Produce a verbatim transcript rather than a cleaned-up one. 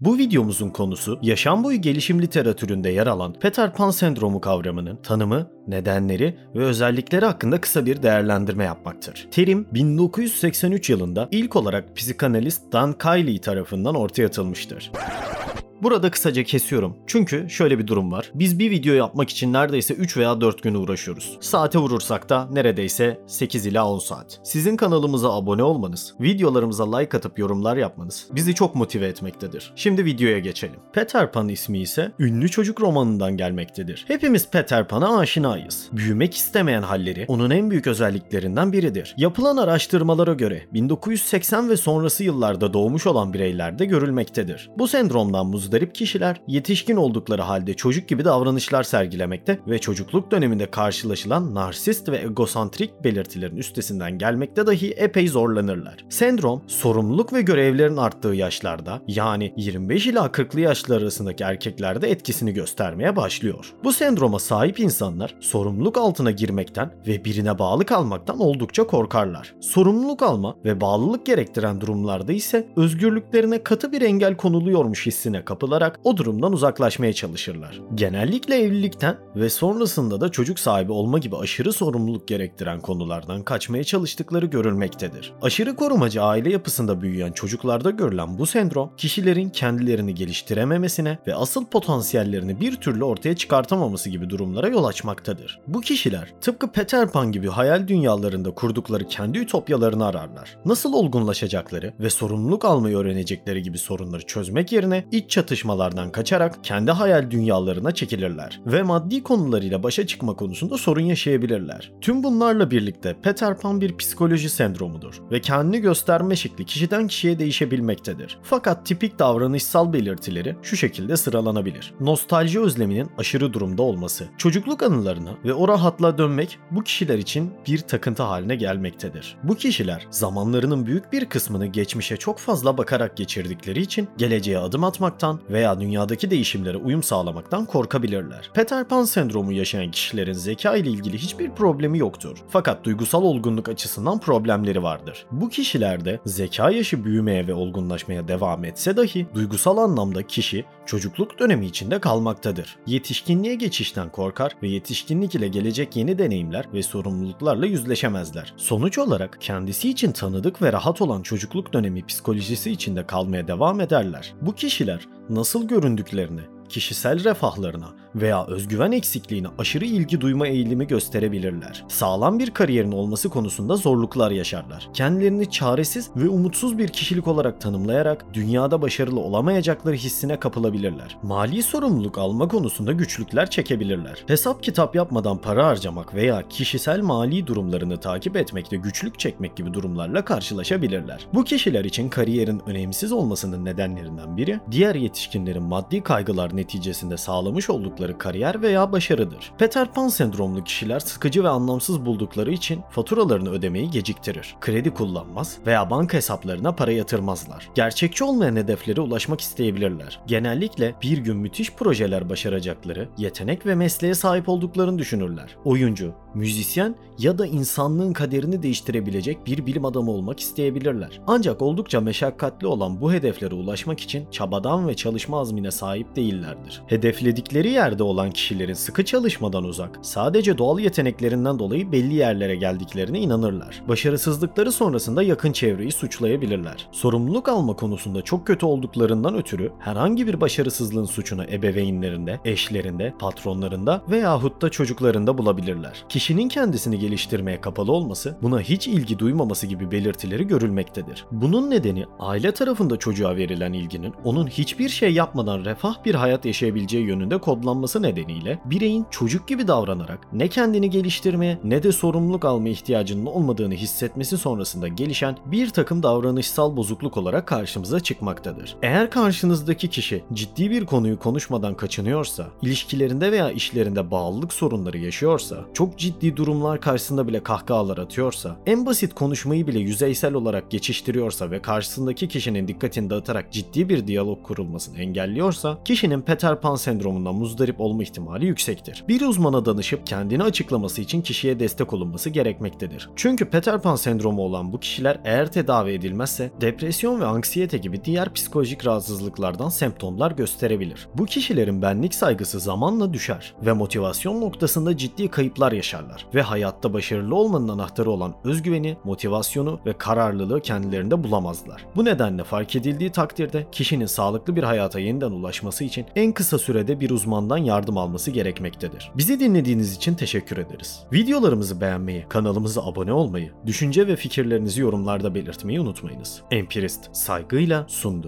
Bu videomuzun konusu yaşam boyu gelişim literatüründe yer alan Peter Pan Sendromu kavramının tanımı, nedenleri ve özellikleri hakkında kısa bir değerlendirme yapmaktır. Terim bin dokuz yüz seksen üç yılında ilk olarak psikanalist Dan Kiley tarafından ortaya atılmıştır. Burada kısaca kesiyorum. Çünkü şöyle bir durum var. Biz bir video yapmak için neredeyse üç veya dört gün uğraşıyoruz. Saate vurursak da neredeyse sekiz ila on saat. Sizin kanalımıza abone olmanız, videolarımıza like atıp yorumlar yapmanız bizi çok motive etmektedir. Şimdi videoya geçelim. Peter Pan ismi ise ünlü çocuk romanından gelmektedir. Hepimiz Peter Pan'a aşinayız. Büyümek istemeyen halleri onun en büyük özelliklerinden biridir. Yapılan araştırmalara göre bin dokuz yüz seksen ve sonrası yıllarda doğmuş olan bireylerde görülmektedir. Bu sendromdan muzdarip Muzdarip kişiler yetişkin oldukları halde çocuk gibi davranışlar sergilemekte ve çocukluk döneminde karşılaşılan narsist ve egosantrik belirtilerin üstesinden gelmekte dahi epey zorlanırlar. Sendrom, sorumluluk ve görevlerin arttığı yaşlarda, yani yirmi beş ila kırklı yaşlar arasındaki erkeklerde etkisini göstermeye başlıyor. Bu sendroma sahip insanlar sorumluluk altına girmekten ve birine bağlı kalmaktan oldukça korkarlar. Sorumluluk alma ve bağlılık gerektiren durumlarda ise özgürlüklerine katı bir engel konuluyormuş hissine kapılarak o durumdan uzaklaşmaya çalışırlar. Genellikle evlilikten ve sonrasında da çocuk sahibi olma gibi aşırı sorumluluk gerektiren konulardan kaçmaya çalıştıkları görülmektedir. Aşırı korumacı aile yapısında büyüyen çocuklarda görülen bu sendrom, kişilerin kendilerini geliştirememesine ve asıl potansiyellerini bir türlü ortaya çıkartamaması gibi durumlara yol açmaktadır. Bu kişiler tıpkı Peter Pan gibi hayal dünyalarında kurdukları kendi ütopyalarını ararlar. Nasıl olgunlaşacakları ve sorumluluk almayı öğrenecekleri gibi sorunları çözmek yerine iç çatışmalardan kaçarak kendi hayal dünyalarına çekilirler ve maddi konularıyla başa çıkma konusunda sorun yaşayabilirler. Tüm bunlarla birlikte Peter Pan bir psikoloji sendromudur ve kendini gösterme şekli kişiden kişiye değişebilmektedir. Fakat tipik davranışsal belirtileri şu şekilde sıralanabilir. Nostalji özleminin aşırı durumda olması, çocukluk anılarına ve o rahatlığa dönmek bu kişiler için bir takıntı haline gelmektedir. Bu kişiler zamanlarının büyük bir kısmını geçmişe çok fazla bakarak geçirdikleri için geleceğe adım atmaktadır. Veya dünyadaki değişimlere uyum sağlamaktan korkabilirler. Peter Pan sendromu yaşayan kişilerin zeka ile ilgili hiçbir problemi yoktur. Fakat duygusal olgunluk açısından problemleri vardır. Bu kişilerde zeka yaşı büyümeye ve olgunlaşmaya devam etse dahi duygusal anlamda kişi çocukluk dönemi içinde kalmaktadır. Yetişkinliğe geçişten korkar ve yetişkinlik ile gelecek yeni deneyimler ve sorumluluklarla yüzleşemezler. Sonuç olarak kendisi için tanıdık ve rahat olan çocukluk dönemi psikolojisi içinde kalmaya devam ederler. Bu kişiler nasıl göründüklerini, kişisel refahlarına veya özgüven eksikliğine aşırı ilgi duyma eğilimi gösterebilirler. Sağlam bir kariyerin olması konusunda zorluklar yaşarlar. Kendilerini çaresiz ve umutsuz bir kişilik olarak tanımlayarak dünyada başarılı olamayacakları hissine kapılabilirler. Mali sorumluluk alma konusunda güçlükler çekebilirler. Hesap kitap yapmadan para harcamak veya kişisel mali durumlarını takip etmekte güçlük çekmek gibi durumlarla karşılaşabilirler. Bu kişiler için kariyerin önemsiz olmasının nedenlerinden biri, diğer yetişkinlerin maddi kaygılar neticesinde sağlamış oldukları kariyer veya başarıdır. Peter Pan sendromlu kişiler sıkıcı ve anlamsız buldukları için faturalarını ödemeyi geciktirir, kredi kullanmaz veya banka hesaplarına para yatırmazlar. Gerçekçi olmayan hedeflere ulaşmak isteyebilirler. Genellikle bir gün müthiş projeler başaracakları, yetenek ve mesleğe sahip olduklarını düşünürler. Oyuncu, müzisyen ya da insanlığın kaderini değiştirebilecek bir bilim adamı olmak isteyebilirler. Ancak oldukça meşakkatli olan bu hedeflere ulaşmak için çabadan ve çalışma azmine sahip değiller. Hedefledikleri yerde olan kişilerin sıkı çalışmadan uzak, sadece doğal yeteneklerinden dolayı belli yerlere geldiklerine inanırlar. Başarısızlıkları sonrasında yakın çevreyi suçlayabilirler. Sorumluluk alma konusunda çok kötü olduklarından ötürü herhangi bir başarısızlığın suçunu ebeveynlerinde, eşlerinde, patronlarında veyahut da çocuklarında bulabilirler. Kişinin kendisini geliştirmeye kapalı olması, buna hiç ilgi duymaması gibi belirtileri görülmektedir. Bunun nedeni aile tarafında çocuğa verilen ilginin onun hiçbir şey yapmadan refah bir hayat yaşayabileceği yönünde kodlanması nedeniyle bireyin çocuk gibi davranarak ne kendini geliştirmeye ne de sorumluluk alma ihtiyacının olmadığını hissetmesi sonrasında gelişen bir takım davranışsal bozukluk olarak karşımıza çıkmaktadır. Eğer karşınızdaki kişi ciddi bir konuyu konuşmadan kaçınıyorsa, ilişkilerinde veya işlerinde bağlılık sorunları yaşıyorsa, çok ciddi durumlar karşısında bile kahkahalar atıyorsa, en basit konuşmayı bile yüzeysel olarak geçiştiriyorsa ve karşısındaki kişinin dikkatini dağıtarak ciddi bir diyalog kurulmasını engelliyorsa, kişinin Peter Pan sendromundan muzdarip olma ihtimali yüksektir. Bir uzmana danışıp kendini açıklaması için kişiye destek olunması gerekmektedir. Çünkü Peter Pan sendromu olan bu kişiler eğer tedavi edilmezse depresyon ve anksiyete gibi diğer psikolojik rahatsızlıklardan semptomlar gösterebilir. Bu kişilerin benlik saygısı zamanla düşer ve motivasyon noktasında ciddi kayıplar yaşarlar ve hayatta başarılı olmanın anahtarı olan özgüveni, motivasyonu ve kararlılığı kendilerinde bulamazlar. Bu nedenle fark edildiği takdirde kişinin sağlıklı bir hayata yeniden ulaşması için en kısa sürede bir uzmandan yardım alması gerekmektedir. Bizi dinlediğiniz için teşekkür ederiz. Videolarımızı beğenmeyi, kanalımıza abone olmayı, düşünce ve fikirlerinizi yorumlarda belirtmeyi unutmayınız. Empirist saygıyla sundu.